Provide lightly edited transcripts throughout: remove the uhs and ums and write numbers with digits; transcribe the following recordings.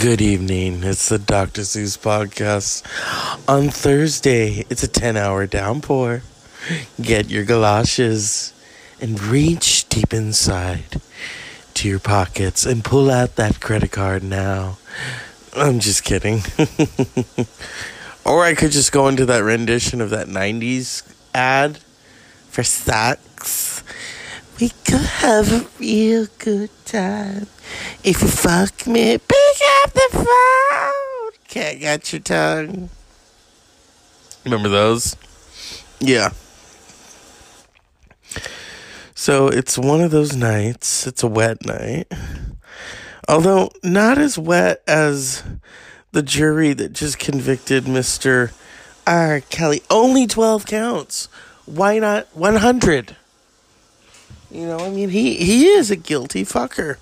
Good evening. It's the Dr. Seuss Podcast. On Thursday, it's a 10-hour downpour. Get your galoshes and reach deep inside to your pockets and pull out that credit card now. I'm just kidding. Or I could just go into that rendition of that 90s ad for socks. We could have a real good time if you fuck me. Pick up the phone. Cat got your tongue. Remember those? Yeah. So it's one of those nights. It's a wet night. Although not as wet as the jury that just convicted Mr. R. Kelly. Only 12 counts. Why not 100? You know, I mean, he is a guilty fucker,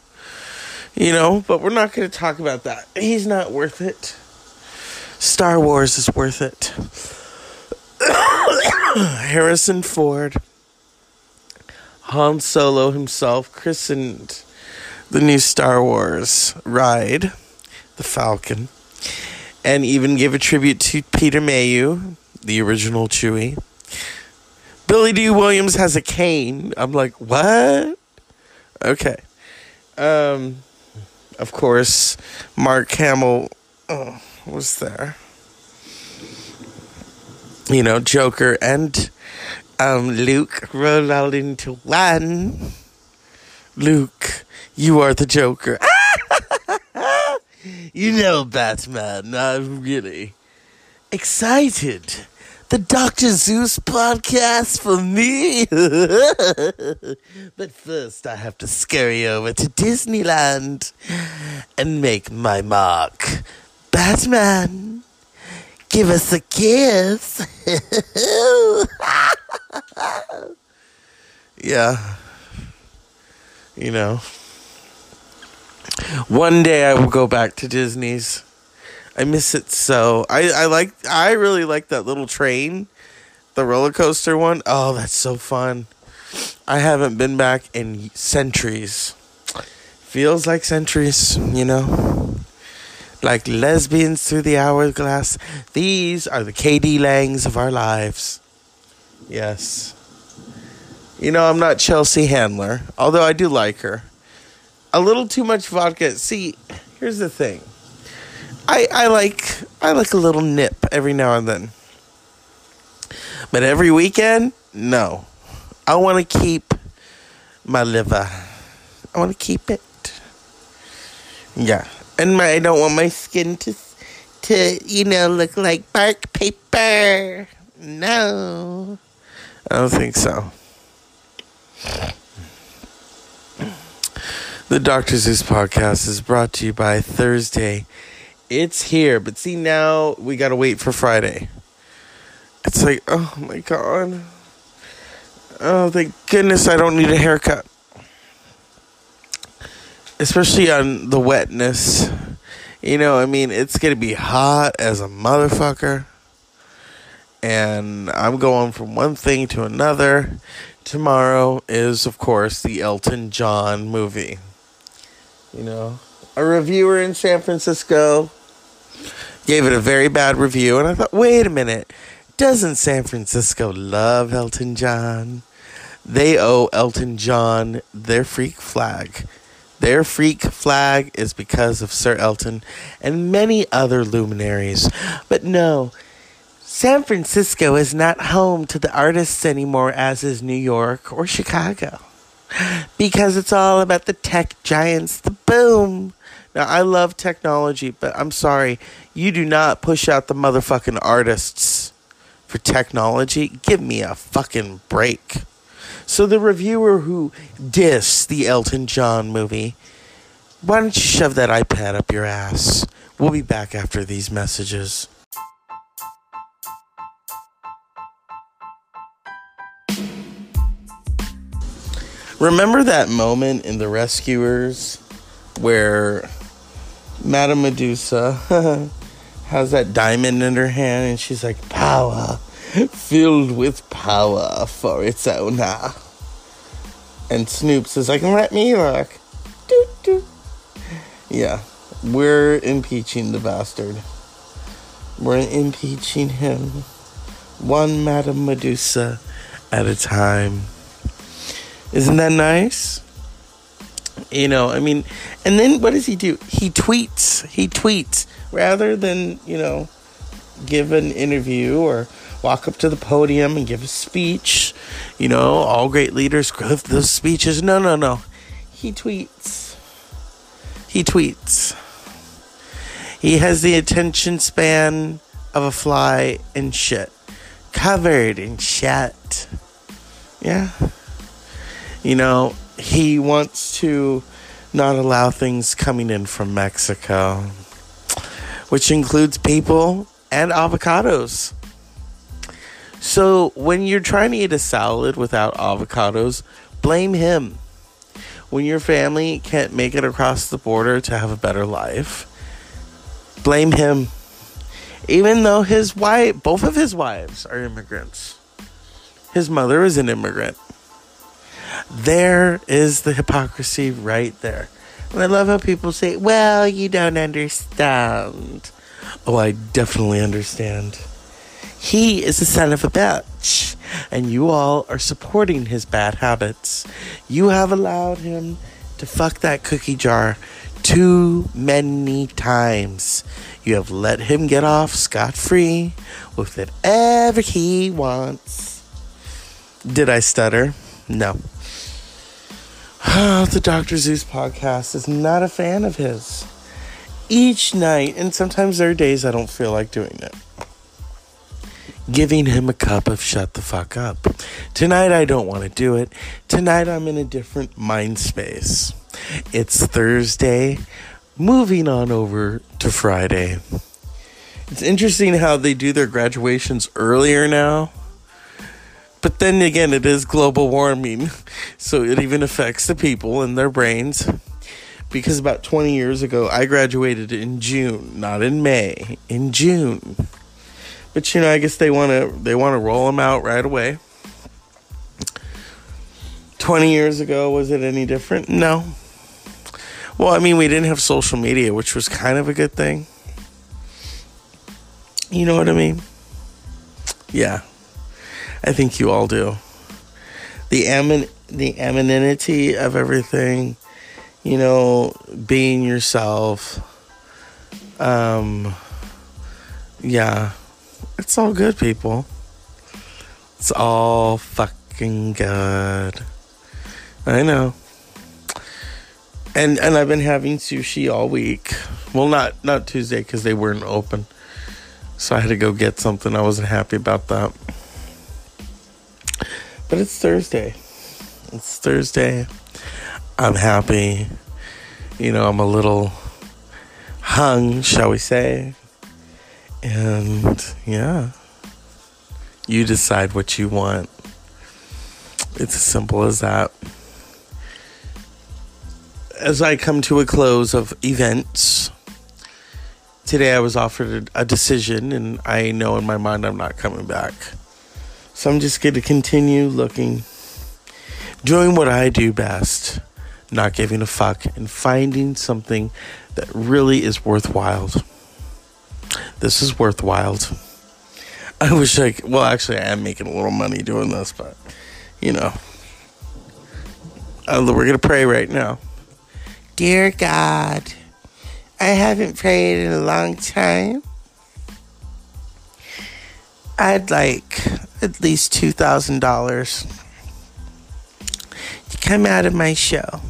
you know, but we're not going to talk about that. He's not worth it. Star Wars is worth it. Harrison Ford, Han Solo himself, christened the new Star Wars ride, the Falcon, and even gave a tribute to Peter Mayhew, the original Chewie. Billy Dee Williams has a cane. I'm like, what? Okay. Of course, Mark Hamill was there. You know, Joker and Luke rolled out into one. Luke, you are the Joker. You know, Batman, I'm really excited. The Dr. Seuss Podcast for me. But first, I have to scurry over to Disneyland and make my mark. Batman, give us a kiss. Yeah. You know. One day I will go back to Disney's. I miss it so. I really like that little train, the roller coaster one. Oh, that's so fun. I haven't been back in centuries. Feels like centuries, you know. Like lesbians through the hourglass. These are the K.D. Langs of our lives. Yes. You know, I'm not Chelsea Handler, although I do like her. A little too much vodka. See, here's the thing. I like a little nip every now and then. But every weekend, no. I want to keep my liver. I want to keep it. Yeah. And I don't want my skin to you know, look like bark paper. No. I don't think so. The Dr. Seuss Podcast is brought to you by Thursday. It's here, but see, now we gotta wait for Friday. It's like, oh my God. Oh, thank goodness I don't need a haircut. Especially on the wetness. You know, I mean, it's gonna be hot as a motherfucker. And I'm going from one thing to another. Tomorrow is, of course, the Elton John movie. You know, a reviewer in San Francisco gave it a very bad review. And I thought, wait a minute. Doesn't San Francisco love Elton John? They owe Elton John their freak flag. Their freak flag is because of Sir Elton and many other luminaries. But no, San Francisco is not home to the artists anymore as is New York or Chicago. Because it's all about the tech giants, the boom. Now, I love technology, but I'm sorry. You do not push out the motherfucking artists for technology. Give me a fucking break. So the reviewer who dissed the Elton John movie, why don't you shove that iPad up your ass? We'll be back after these messages. Remember that moment in The Rescuers where Madame Medusa has that diamond in her hand and she's like, power, filled with power for its owner. And Snoop's is like, let me look. Doot, doot. Yeah, We're impeaching the bastard. We're impeaching him. One Madame Medusa at a time. Isn't that nice? You know, I mean, and then what does he do? He tweets rather than, you know, give an interview or walk up to the podium and give a speech. You know, all great leaders give those speeches. No. He tweets. He has the attention span of a fly and shit. Covered in shit. Yeah. You know, he wants to not allow things coming in from Mexico, which includes people and avocados. So when you're trying to eat a salad without avocados, blame him. When your family can't make it across the border to have a better life, blame him. Even though his wife, both of his wives are immigrants. His mother is an immigrant. There is the hypocrisy right there. And I love how people say, well, you don't understand. Oh, I definitely understand. He is a son of a bitch, and you all are supporting his bad habits. You have allowed him to fuck that cookie jar too many times. You have let him get off scot-free with whatever he wants. Did I stutter? No. The Dr. Seuss podcast is not a fan of his. Each night, and sometimes there are days I don't feel like doing it, giving him a cup of shut the fuck up. Tonight, I don't want to do it. Tonight, I'm in a different mind space. It's Thursday, moving on over to Friday. It's interesting how they do their graduations earlier now. But then again, it is global warming. So it even affects the people and their brains. Because about 20 years ago, I graduated in June, not in May, in June. But, you know, I guess they want to roll them out right away. 20 years ago, was it any different? No. Well, I mean, we didn't have social media, which was kind of a good thing. You know what I mean? Yeah. I think you all do. The anonymity of everything, you know, being yourself. Yeah. It's all good, people. It's all fucking good. I know. And I've been having sushi all week. Well, not Tuesday because they weren't open. So I had to go get something. I wasn't happy about that. But it's Thursday. It's Thursday. I'm happy. You know, I'm a little hung, shall we say. And yeah, you decide what you want. It's as simple as that. As I come to a close of events, today I was offered a decision, and I know in my mind I'm not coming back. So I'm just going to continue looking, doing what I do best, not giving a fuck, and finding something that really is worthwhile. This is worthwhile. I wish I could. Well, actually, I am making a little money doing this, but, you know. We're going to pray right now. Dear God, I haven't prayed in a long time. I'd like at least $2,000 to come out of my show.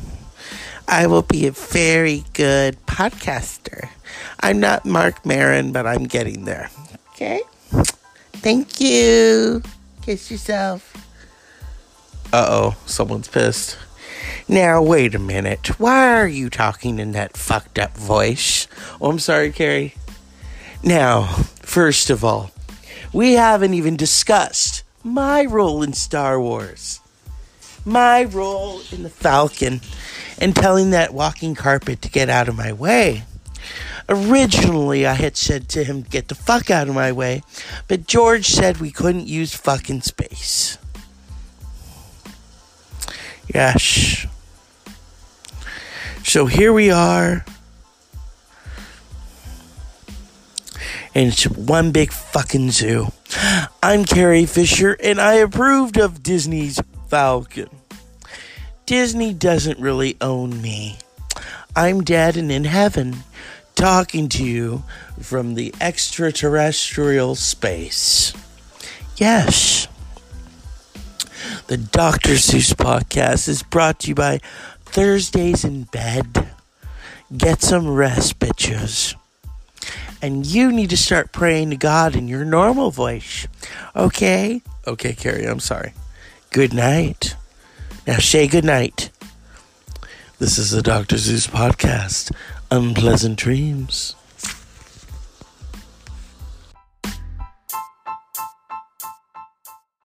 I will be a very good podcaster. I'm not Marc Maron, but I'm getting there. Okay? Thank you. Kiss yourself. Uh-oh, someone's pissed. Now, wait a minute. Why are you talking in that fucked up voice? Oh, I'm sorry, Carrie. Now, first of all, we haven't even discussed my role in Star Wars. My role in the Falcon and telling that walking carpet to get out of my way. Originally, I had said to him, get the fuck out of my way, but George said we couldn't use fucking space. Yes. So here we are, and it's one big fucking zoo. I'm Carrie Fisher, and I approved of Disney's Falcon. Disney doesn't really own me. I'm dead and in heaven, talking to you from the extraterrestrial space. Yes. The Dr. Seuss Podcast is brought to you by Thursdays in Bed. Get some rest, bitches. And you need to start praying to God in your normal voice. Okay? Okay, Carrie, I'm sorry. Good night. Now, say good night. This is the Dr. Seuss Podcast. Unpleasant dreams.